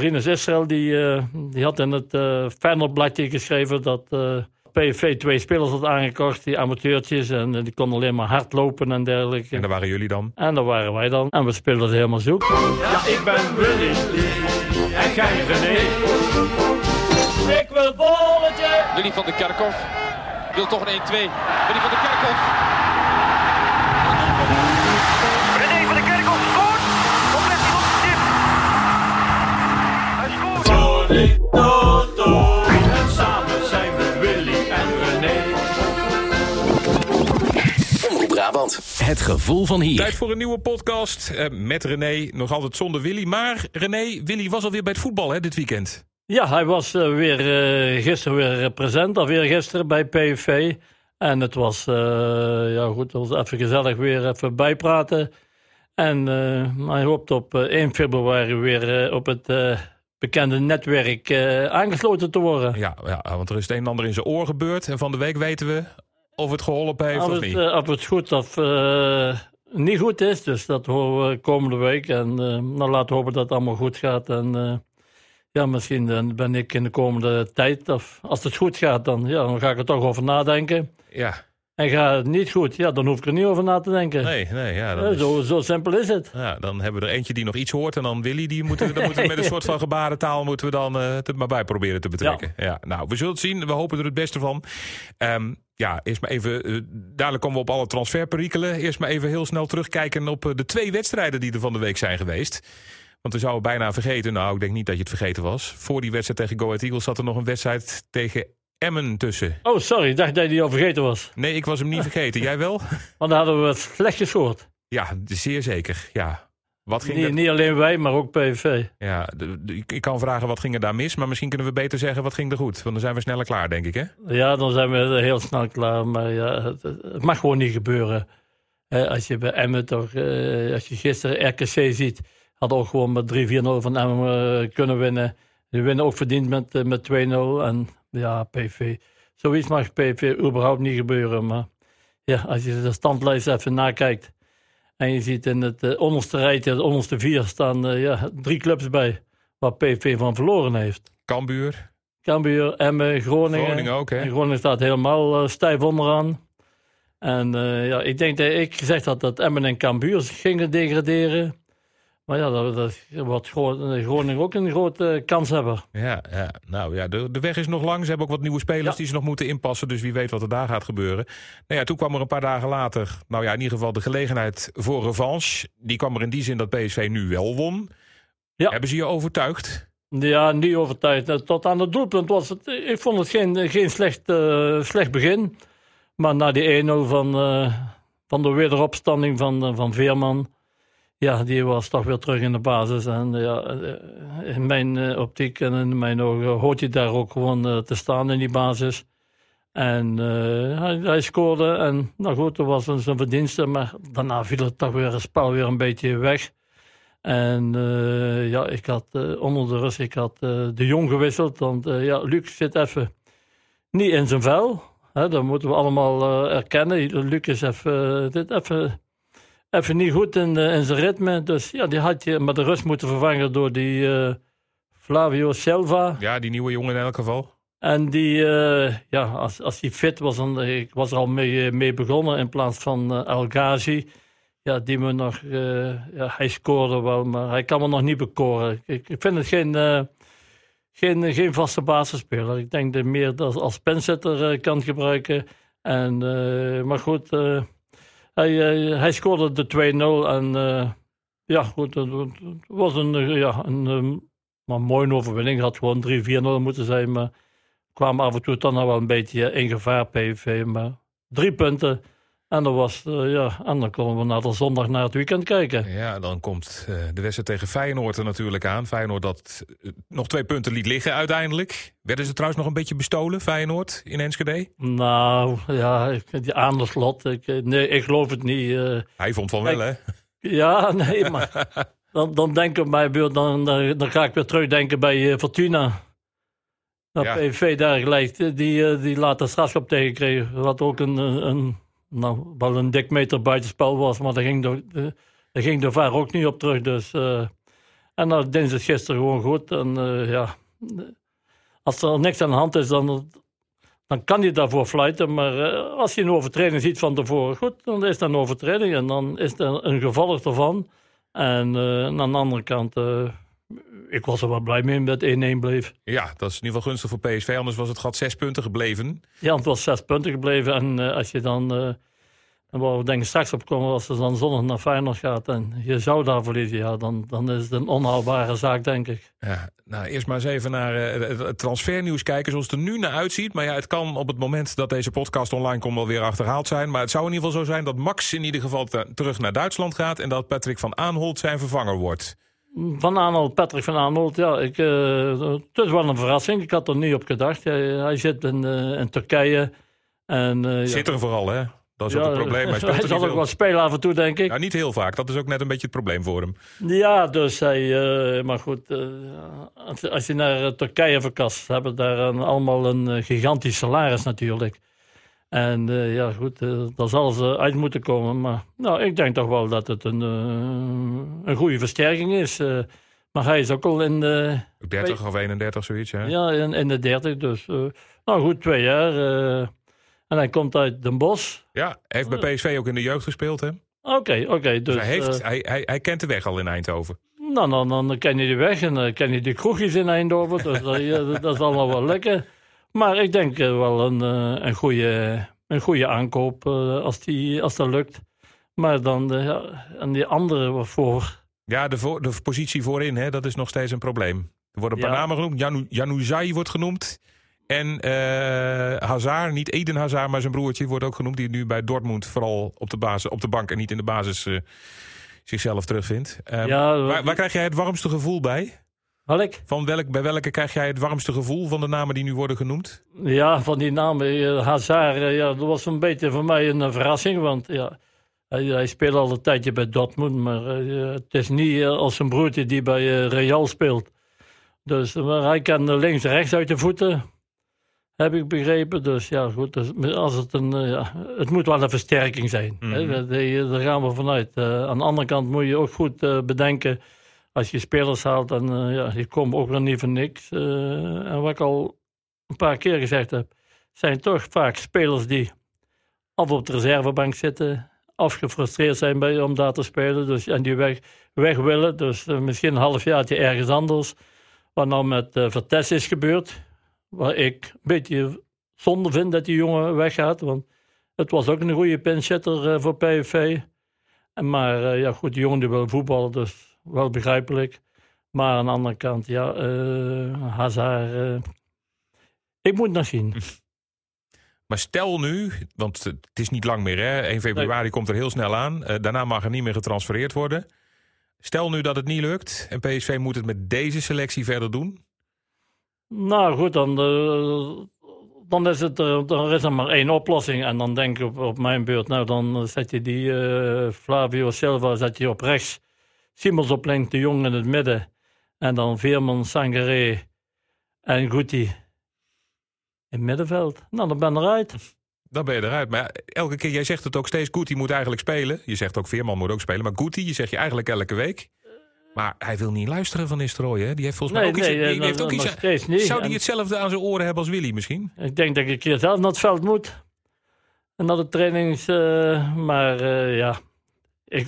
Rinus Israël die had in het Feyenoordbladje geschreven dat PSV 2 spelers had aangekocht, die amateurtjes. En die konden alleen maar hard lopen en dergelijke. En daar waren jullie dan? En daar waren wij dan. En we speelden het helemaal zoek. Ja, ik ben Willy en jij René. Ik wil bolletje. Willy van de Kerkhof wil toch een 1-2. Willy van de Kerkhof. En samen zijn we Willy en René. Brabant. Het gevoel van hier. Tijd voor een nieuwe podcast met René. Nog altijd zonder Willy. Maar René, Willy was alweer bij het voetbal hè, dit weekend. Ja, hij was gisteren weer present. Alweer gisteren bij PSV. En het was, het was even gezellig weer even bijpraten. En hij hoopt op 1 februari weer op het... bekende netwerk aangesloten te worden. Ja, want er is het een en ander in zijn oor gebeurd. En van de week weten we of het geholpen heeft of niet. Of het goed of niet goed is. Dus dat horen we komende week. En nou, laten we hopen dat het allemaal goed gaat. En misschien ben ik in de komende tijd... of als het goed gaat, dan ga ik er toch over nadenken. Ja. En gaat het niet goed, dan hoef ik er niet over na te denken. Nee, ja. Zo simpel is het. Ja, dan hebben we er eentje die nog iets hoort en dan Willy, die moeten we met een soort van gebarentaal moeten we dan het maar bij proberen te betrekken. Ja. Ja, nou, we zullen het zien. We hopen er het beste van. Eerst maar even, dadelijk komen we op alle transferperikelen. Eerst maar even heel snel terugkijken op de 2 wedstrijden die er van de week zijn geweest. Want we zouden bijna vergeten. Nou, ik denk niet dat je het vergeten was. Voor die wedstrijd tegen Go Ahead Eagles zat er nog een wedstrijd tegen Emmen tussen. Oh, sorry. Ik dacht dat je die al vergeten was. Nee, ik was hem niet vergeten. Jij wel? Want dan hadden we het slecht gescoord. Ja, zeer zeker. Ja. Wat ging niet alleen wij, maar ook PSV. Ja, ik kan vragen wat ging er daar mis, maar misschien kunnen we beter zeggen wat ging er goed. Want dan zijn we sneller klaar, denk ik, hè? Ja, dan zijn we heel snel klaar. Maar ja, het mag gewoon niet gebeuren. Als je bij Emmen toch... als je gisteren RKC ziet, hadden ook gewoon met 3-4-0 van Emmen kunnen winnen. Ze winnen ook verdiend met 2-0 en... Ja, PSV. Zoiets mag PSV überhaupt niet gebeuren. Maar ja, als je de standlijst even nakijkt. En je ziet in het onderste rijtje, het onderste 4 staan 3 clubs bij. Waar PSV van verloren heeft. Cambuur, Emmen, Groningen. Groningen ook, hè? En Groningen staat helemaal stijf onderaan. En ik denk dat ik gezegd had dat Emmen en Cambuur gingen degraderen. Maar ja, dat wordt Groningen ook een grote kans hebben. Ja. Nou ja, de weg is nog lang. Ze hebben ook wat nieuwe spelers die ze nog moeten inpassen. Dus wie weet wat er daar gaat gebeuren. Nou ja, toen kwam er een paar dagen later... nou ja, in ieder geval de gelegenheid voor revanche. Die kwam er in die zin dat PSV nu wel won. Ja. Hebben ze je overtuigd? Ja, niet overtuigd. Tot aan het doelpunt was het... Ik vond het geen slecht begin. Maar na die 1-0 van de wederopstanding van Veerman... Ja, die was toch weer terug in de basis. En ja, in mijn optiek en in mijn ogen hoort hij daar ook gewoon te staan in die basis. En hij scoorde. En nou goed, dat was zijn verdienste. Maar daarna viel het toch weer het spel weer een beetje weg. En ik had onder de rust De Jong gewisseld. Want Luc zit even niet in zijn vel. Hè, dat moeten we allemaal erkennen. Luc is even niet goed in zijn ritme. Dus ja, die had je met de rust moeten vervangen door die Flavio Silva. Ja, die nieuwe jongen in elk geval. En die, als hij fit was, ik was er al mee begonnen in plaats van El Ghazi. Ja, die me nog, hij scoorde wel, maar hij kan me nog niet bekoren. Ik vind het geen vaste basisspeler. Ik denk dat meer als pensetter kan gebruiken. En, maar goed... Hij scoorde de 2-0 en goed, het was een mooie overwinning. Het had gewoon 3-4-0 moeten zijn, maar kwam af en toe dan nog wel een beetje in gevaar PSV. Maar 3 punten en dan konden we naar de zondag naar het weekend kijken. Ja, dan komt de wedstrijd tegen Feyenoord er natuurlijk aan. Feyenoord dat nog 2 punten liet liggen uiteindelijk. Werden ze trouwens nog een beetje bestolen, Feyenoord, in Enschede? Nou, ja, die aan de slot. Ik geloof het niet. Hij vond van wel, hè? Ja, nee, maar dan denk ik op mijn beurt, dan ga ik weer terugdenken bij Fortuna. Dat PSV daar gelijk, die laat een strafschop tegenkregen. Wat ook wel een dik meter buitenspel was, maar daar ging de VAR ook niet op terug. Dus En dat deed ze gisteren gewoon goed. En ja, als er niks aan de hand is, dan kan je daarvoor fluiten. Maar als je een overtreding ziet van tevoren, goed, dan is dat een overtreding. En dan is er een geval ervan. En aan de andere kant... ik was er wel blij mee dat 1-1 bleef. Ja, dat is in ieder geval gunstig voor PSV. Anders was het gat 6 punten gebleven. Ja, het was 6 punten gebleven. En als je dan... en waar we denken straks op komen, als ze dan zondag naar Feyenoord gaat en je zou daar verliezen, ja, dan is het een onhoudbare zaak, denk ik. Ja, nou, eerst maar eens even naar het transfernieuws kijken zoals het er nu naar uitziet. Maar ja, het kan op het moment dat deze podcast online komt wel weer achterhaald zijn. Maar het zou in ieder geval zo zijn dat Max in ieder geval terug naar Duitsland gaat en dat Patrick van Aanholt zijn vervanger wordt. Patrick van Aanholt, ja, het is wel een verrassing. Ik had er niet op gedacht. Hij zit in Turkije. En, zit er vooral, hè? Dat is ook het probleem. Hij zal ook wat spelen af en toe, denk ik. Ja, niet heel vaak. Dat is ook net een beetje het probleem voor hem. Ja, dus hij... maar goed, als je naar Turkije verkast, hebben daar allemaal een gigantisch salaris natuurlijk. En ja, goed, daar zal ze uit moeten komen. Maar nou, ik denk toch wel dat het een goede versterking is. Maar hij is ook al in de... 30 of 31, zoiets, hè? Ja, in de 30. Dus, nou goed, 2 jaar... en hij komt uit Den Bosch. Ja, hij heeft bij PSV ook in de jeugd gespeeld, hè? Oké. Dus hij kent de weg al in Eindhoven. Nou, dan ken je de weg en dan ken je de kroegjes in Eindhoven. Dus dat zal nog wel lukken. Maar ik denk wel een goede aankoop als dat lukt. Maar dan en die andere voor... Ja, de positie voorin, hè, dat is nog steeds een probleem. Er worden een paar namen genoemd. Januzaj wordt genoemd. En Hazard, niet Eden Hazard, maar zijn broertje wordt ook genoemd. Die nu bij Dortmund vooral op de bank en niet in de basis zichzelf terugvindt. Waar krijg jij het warmste gevoel bij? Bij welke krijg jij het warmste gevoel van de namen die nu worden genoemd? Ja, van die namen. Hazard, dat was een beetje voor mij een verrassing. Want hij speelt al een tijdje bij Dortmund. Maar het is niet als zijn broertje die bij Real speelt. Dus hij kan links en rechts uit de voeten... heb ik begrepen. Dus ja, goed. Dus als het moet wel een versterking zijn. Mm-hmm. Hè? Daar gaan we vanuit. Aan de andere kant moet je ook goed bedenken... als je spelers haalt, dan je komt ook nog niet voor niks. En wat ik al een paar keer gezegd heb... zijn toch vaak spelers die af op de reservebank zitten... af gefrustreerd zijn om daar te spelen. Dus, en die weg willen. Dus misschien een halfjaartje ergens anders. Wat nou met Vitesse is gebeurd... Waar ik een beetje zonde vind dat die jongen weggaat. Want het was ook een goede pinchitter voor PSV. Maar goed, die jongen die wil voetballen, dus wel begrijpelijk. Maar aan de andere kant, Hazard. Ik moet nog zien. Maar stel nu, want het is niet lang meer, hè? 1 februari komt er heel snel aan. Daarna mag er niet meer getransfereerd worden. Stel nu dat het niet lukt en PSV moet het met deze selectie verder doen. Nou goed, dan is er maar 1 oplossing. En dan denk ik op mijn beurt, nou dan zet je die Flavio Silva zet je op rechts. Simons op links, de Jong in het midden. En dan Veerman, Sangere en Guti in het middenveld. Nou, dan ben je eruit. Dan ben je eruit. Maar elke keer, jij zegt het ook steeds, Guti moet eigenlijk spelen. Je zegt ook Veerman moet ook spelen. Maar Guti, je zegt je eigenlijk elke week. Maar hij wil niet luisteren van Nistelrooy, hè? Die heeft volgens mij ook iets. Zou die hetzelfde aan zijn oren hebben als Willy misschien? Ik denk dat ik een keer zelf naar het veld moet. En naar de trainings.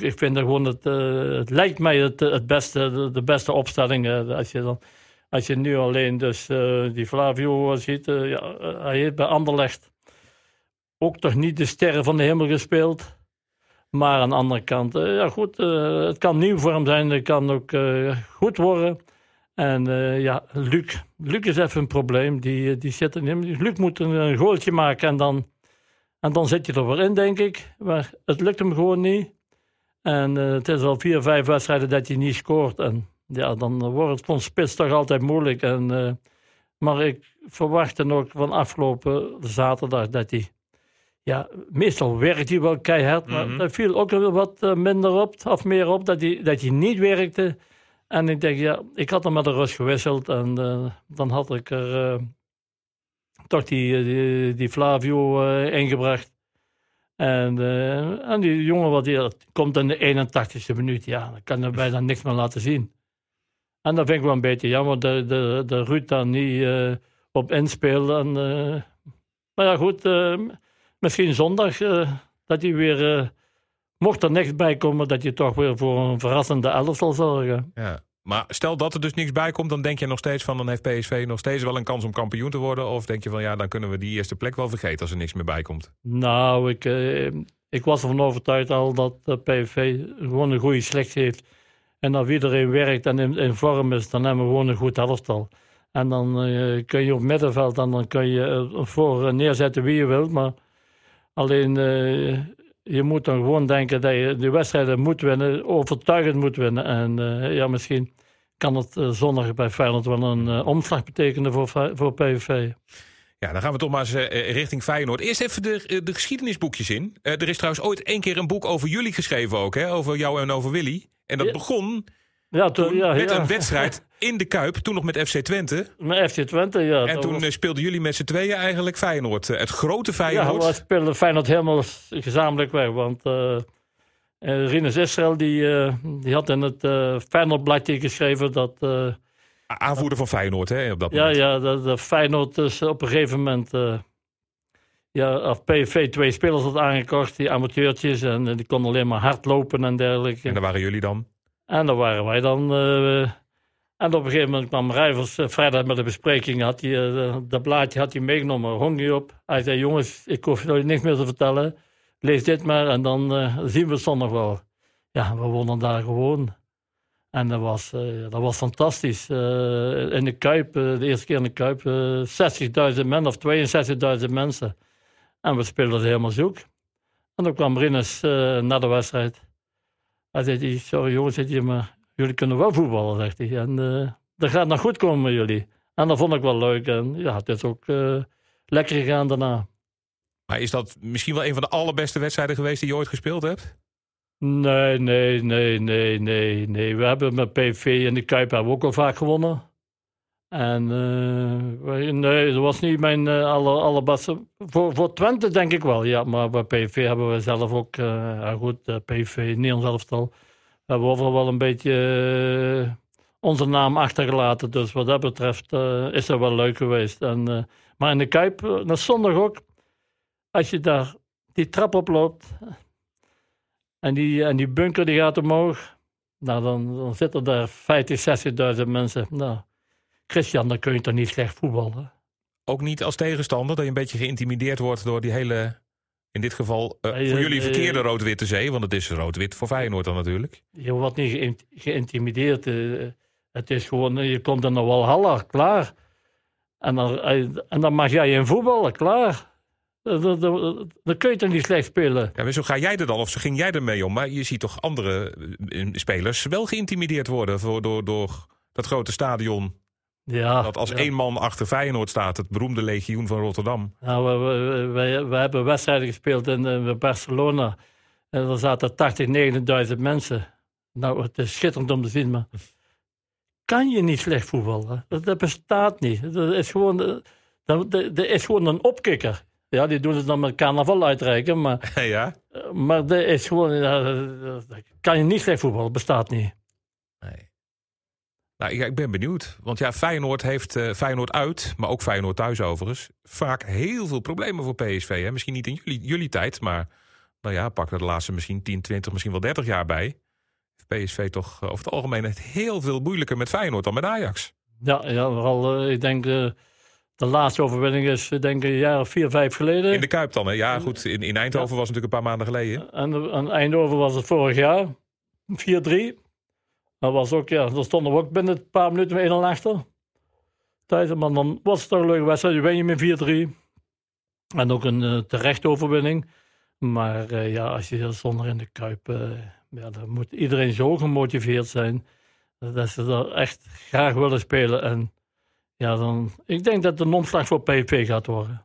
Ik vind dat gewoon het lijkt mij het beste, de beste opstelling. Als je nu alleen dus die Flavio ziet. Hij heeft bij Anderlecht ook toch niet de sterren van de hemel gespeeld. Maar aan de andere kant, het kan nieuw voor hem zijn. Het kan ook goed worden. En Luc. Luc is even een probleem. Die zit in hem. Luc moet een goaltje maken en dan zit je er weer in, denk ik. Maar het lukt hem gewoon niet. En het is al 4-5 wedstrijden dat hij niet scoort. En ja, dan wordt het voor spits toch altijd moeilijk. En, maar ik verwacht dan ook van afgelopen zaterdag dat hij... Ja, meestal werkt hij wel keihard, maar dat viel ook wat minder op, of meer op, dat hij niet werkte. En ik denk, ik had hem met de rust gewisseld en dan had ik er toch die Flavio ingebracht. En die jongen komt in de 81ste minuut, dan kan hij bijna niks meer laten zien. En dat vind ik wel een beetje jammer dat Ruud daar niet op inspeelt. Maar ja, goed, misschien zondag dat hij weer, mocht er niks bij komen, dat je toch weer voor een verrassende elf zal zorgen. Ja. Maar stel dat er dus niks bij komt, dan denk je nog steeds van, dan heeft PSV nog steeds wel een kans om kampioen te worden? Of denk je van, ja, dan kunnen we die eerste plek wel vergeten als er niks meer bij komt? Nou, ik was ervan overtuigd al dat PSV gewoon een goede selectie heeft. En als iedereen werkt en in vorm is, dan hebben we gewoon een goed elftal. En dan kun je op middenveld en dan kun je voor neerzetten wie je wilt. Maar alleen, je moet dan gewoon denken dat je de wedstrijden moet winnen, overtuigend moet winnen. En ja, misschien kan het zondag bij Feyenoord wel een omslag betekenen voor PSV. Ja, dan gaan we toch maar eens richting Feyenoord. Eerst even de geschiedenisboekjes in. Er is trouwens ooit één keer een boek over jullie geschreven ook, hè? Over jou en over Willy. En dat begon met een wedstrijd in de Kuip, toen nog met FC Twente. Met FC Twente, ja. En toen speelden jullie met z'n tweeën eigenlijk Feyenoord. Het grote Feyenoord. Ja, we speelden Feyenoord helemaal gezamenlijk weg. Want Rinus Israël die had in het Feyenoordbladje geschreven dat... aanvoerder van Feyenoord, hè, op dat moment. Ja, dat Feyenoord dus op een gegeven moment... of PSV 2 spelers had aangekocht, die amateurtjes. En die konden alleen maar hard lopen en dergelijke. En daar waren jullie dan? En daar waren wij dan. En op een gegeven moment kwam Rijvers vrijdag met een bespreking. Had hij, dat blaadje had hij meegenomen, hong hij op. Hij zei, jongens, ik hoef jullie niks meer te vertellen. Lees dit maar en dan zien we het zondag wel. Ja, we wonnen daar gewoon. En dat was fantastisch. In de Kuip, de eerste keer in de Kuip, 60.000 mensen of 62.000 mensen. En we speelden het helemaal zoek. En dan kwam Rinus na de wedstrijd. Hij zei, sorry jongens, maar jullie kunnen wel voetballen, zegt hij. En dat gaat nog goed komen met jullie. En dat vond ik wel leuk. En ja, het is ook lekker gegaan daarna. Maar is dat misschien wel een van de allerbeste wedstrijden geweest die je ooit gespeeld hebt? Nee. We hebben met PSV in de Kuip ook al vaak gewonnen. En dat was niet mijn allerbeste. Voor Twente denk ik wel, ja. Maar bij PSV hebben we zelf ook... PSV, Nederlands elftal. We hebben overal wel een beetje onze naam achtergelaten. Dus wat dat betreft is dat wel leuk geweest. En, maar in de Kuip, na zondag ook... Als je daar die trap oploopt... En die bunker die gaat omhoog. Nou, dan zitten daar 50.000, 60.000 mensen. Nou, Christian, dan kun je toch niet slecht voetballen? Ook niet als tegenstander, dat je een beetje geïntimideerd wordt door die hele... In dit geval voor jullie verkeerde rood-witte zee. Want het is rood-wit voor Feyenoord dan natuurlijk. Je wordt niet geïntimideerd. Het is gewoon, je komt er nog wel hallen, klaar. En dan mag jij in voetballen, klaar. Dan kun je toch niet slecht spelen. Ja, maar zo ga jij er dan, of zo ging jij er mee om. Maar je ziet toch andere spelers wel geïntimideerd worden door dat grote stadion. Ja, dat als één man achter Feyenoord staat, het beroemde legioen van Rotterdam. Nou, we hebben wedstrijden gespeeld in Barcelona. En er zaten 80.000, 90.000 mensen. Nou, het is schitterend om te zien, maar... Kan je niet slecht voetballen? Dat bestaat niet. Dat is gewoon een opkikker. Ja, die doen het dan met carnaval uitreiken, maar... Ja? Maar dat is gewoon... kan je niet slecht voetballen, bestaat niet. Nee. Nou, ik ben benieuwd. Want ja, Feyenoord heeft Feyenoord uit, maar ook Feyenoord thuis overigens... vaak heel veel problemen voor PSV. Hè? Misschien niet in jullie tijd, maar... Nou ja, pak er de laatste misschien 10, 20, misschien wel 30 jaar bij. PSV toch over het algemeen heeft heel veel moeilijker met Feyenoord dan met Ajax. Ja vooral ik denk... De laatste overwinning is denk ik een jaar of 4, 5 geleden. In de Kuip dan, hè? Ja goed. In Eindhoven was het natuurlijk een paar maanden geleden. En Eindhoven was het vorig jaar. 4-3. Dat was ook, ja, daar stonden we ook binnen een paar minuten met 1-0 achter. Maar dan was het toch een leuke wedstrijd. Je win je met 4-3. En ook een terechte overwinning. Maar ja, als je zonder in de Kuip... dan moet iedereen zo gemotiveerd zijn... dat ze daar echt graag willen spelen en... Ja, ik denk dat het een omslag voor PSV gaat worden.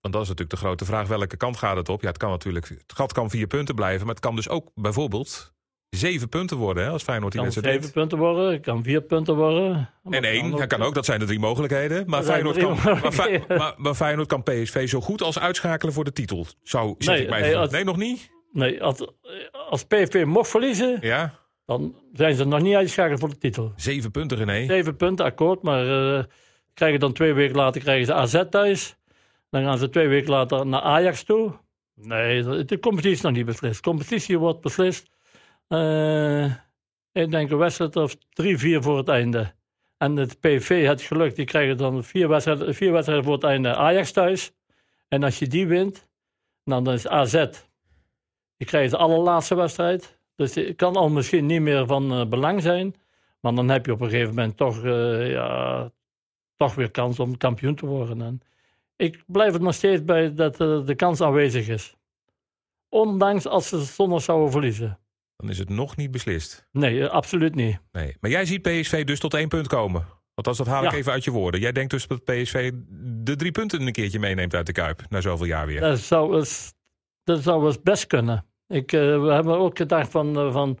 Want dat is natuurlijk de grote vraag. Welke kant gaat het op? Ja, het gat kan 4 punten blijven. Maar het kan dus ook bijvoorbeeld 7 punten worden. Hè, als Feyenoord die wedstrijd heeft. Het kan 7 punten worden. Het kan 4 punten worden. En 1. Dat kan ook. Dat zijn de 3 mogelijkheden. Maar Feyenoord kan PSV zo goed als uitschakelen voor de titel. Zo zit ik mij. Nee, nog niet. Nee, als PSV mocht verliezen... Ja. Dan zijn ze nog niet uitgeschakeld voor de titel. 7 punten, René. 7 punten, akkoord. Maar krijgen dan 2 weken later krijgen ze AZ thuis. Dan gaan ze 2 weken later naar Ajax toe. Nee, de competitie is nog niet beslist. De competitie wordt beslist. Ik denk een wedstrijd of 3-4 voor het einde. En het PSV had geluk. Die krijgen dan 4 wedstrijden voor het einde Ajax thuis. En als je die wint, dan is AZ. Die krijgen de allerlaatste wedstrijd. Dus het kan al misschien niet meer van belang zijn. Maar dan heb je op een gegeven moment toch weer kans om kampioen te worden. En ik blijf het nog steeds bij dat de kans aanwezig is. Ondanks als ze zondag zouden verliezen. Dan is het nog niet beslist. Nee, absoluut niet. Nee. Maar jij ziet PSV dus tot 1 punt komen. Althans, dat haal ik even uit je woorden. Jij denkt dus dat PSV de 3 punten een keertje meeneemt uit de Kuip. Na zoveel jaar weer. Dat zou best kunnen. We hebben ook gedacht van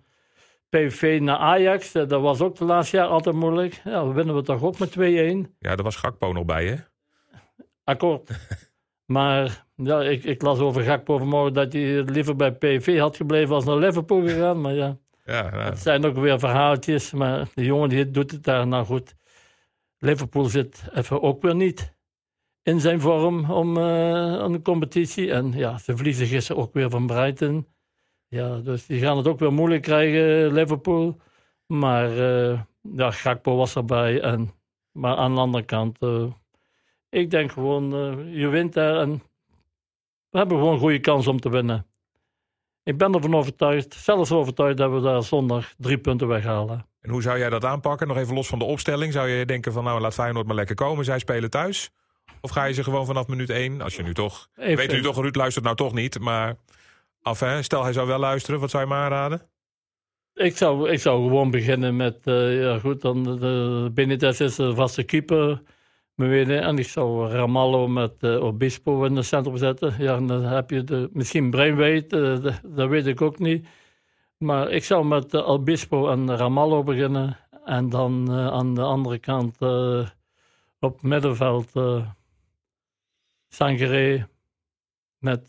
PSV naar Ajax. Dat was ook de laatste jaar altijd moeilijk. Ja, dan winnen we toch ook met 2-1. Ja, daar was Gakpo nog bij, hè? Akkoord. Maar ja, ik las over Gakpo vanmorgen dat hij liever bij PSV had gebleven als naar Liverpool gegaan. Maar ja. Het zijn ook weer verhaaltjes. Maar de jongen die doet het daar nou goed. Liverpool zit even ook weer niet in zijn vorm om de competitie. En ja, ze verliezen gisteren ook weer van Brighton. Ja, dus die gaan het ook weer moeilijk krijgen, Liverpool. Maar Gakpo was erbij. Maar aan de andere kant... Ik denk gewoon, je wint daar en we hebben gewoon een goede kans om te winnen. Ik ben ervan overtuigd, zelfs overtuigd, dat we daar zondag 3 punten weghalen. En hoe zou jij dat aanpakken? Nog even los van de opstelling. Zou je denken van laat Feyenoord maar lekker komen. Zij spelen thuis. Of ga je ze gewoon vanaf minuut 1, als je nu toch... Ruud luistert nou toch niet, maar stel hij zou wel luisteren. Wat zou je hem aanraden? Ik zou gewoon beginnen met, Benitez is de vaste keeper... En ik zou Ramallo met Obispo in het centrum zetten. Ja, dan heb je misschien brainweight, dat weet ik ook niet. Maar ik zou met Obispo en Ramallo beginnen. En dan aan de andere kant op het middenveld Sangere met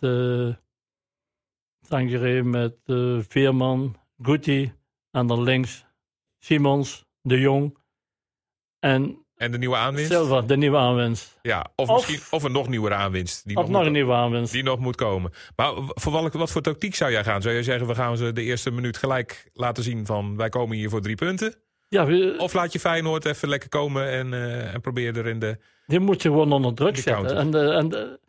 Veerman, Guti. En dan links Simons, De Jong en... En de nieuwe aanwinst? Silva, de nieuwe aanwinst. Ja, of een nog nieuwere aanwinst. Die nog moet komen. Maar wat voor tactiek zou jij gaan? Zou jij zeggen, we gaan ze de eerste minuut gelijk laten zien van... wij komen hier voor 3 punten? Ja, of laat je Feyenoord even lekker komen en probeer er in de... Die moet je gewoon onder druk zetten. En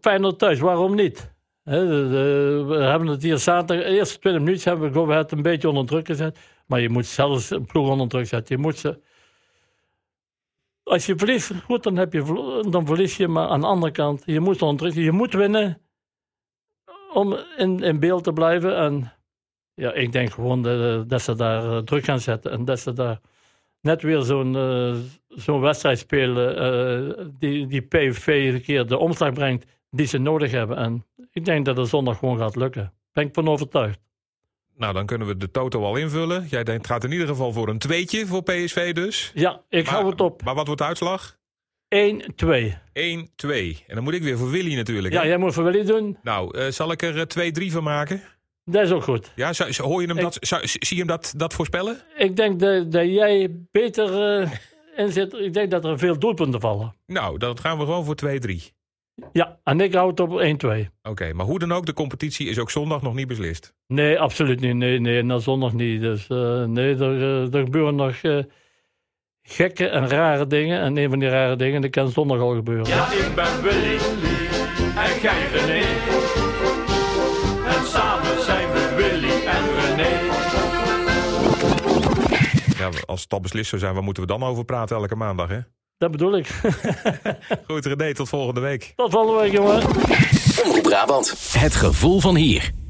Feyenoord thuis, waarom niet? We hebben het hier zaterdag... De eerste 20 minuten hebben we Go Ahead een beetje onder druk gezet. Maar je moet zelfs een ploeg onder druk zetten. Je moet ze... Als je verliest, goed, dan verlies je. Maar aan de andere kant, je moet ontrukken. Je moet winnen om in beeld te blijven. En ja, ik denk gewoon dat ze daar druk gaan zetten. En dat ze daar net weer zo'n wedstrijd spelen... die PSV een keer de omslag brengt die ze nodig hebben. En ik denk dat het zondag gewoon gaat lukken. Daar ben ik van overtuigd. Nou, dan kunnen we de toto al invullen. Jij denkt, het gaat in ieder geval voor een 2'tje voor PSV dus. Ja, hou het op. Maar wat wordt de uitslag? 1-2. 1-2. En dan moet ik weer voor Willy natuurlijk. Ja, hè? Jij moet voor Willy doen. Nou, zal ik er 2-3 van maken? Dat is ook goed. Ja, hoor je hem zie je hem dat voorspellen? Ik denk dat jij beter in zit. Ik denk dat er veel doelpunten vallen. Nou, dan gaan we gewoon voor 2-3. Ja, en ik hou het op 1-2. Oké, maar hoe dan ook, de competitie is ook zondag nog niet beslist? Nee, absoluut niet. Nee, na zondag niet. Dus er gebeuren nog gekke en rare dingen. En een van die rare dingen, dat kan zondag al gebeuren. Ja, ik ben Willy en jij René. En samen zijn we Willy en René. Ja, als het al beslist zou zijn, waar moeten we dan over praten elke maandag, hè? Dat bedoel ik. Goed, René, tot volgende week. Tot volgende week, jongen. Omroep Brabant. Het gevoel van hier.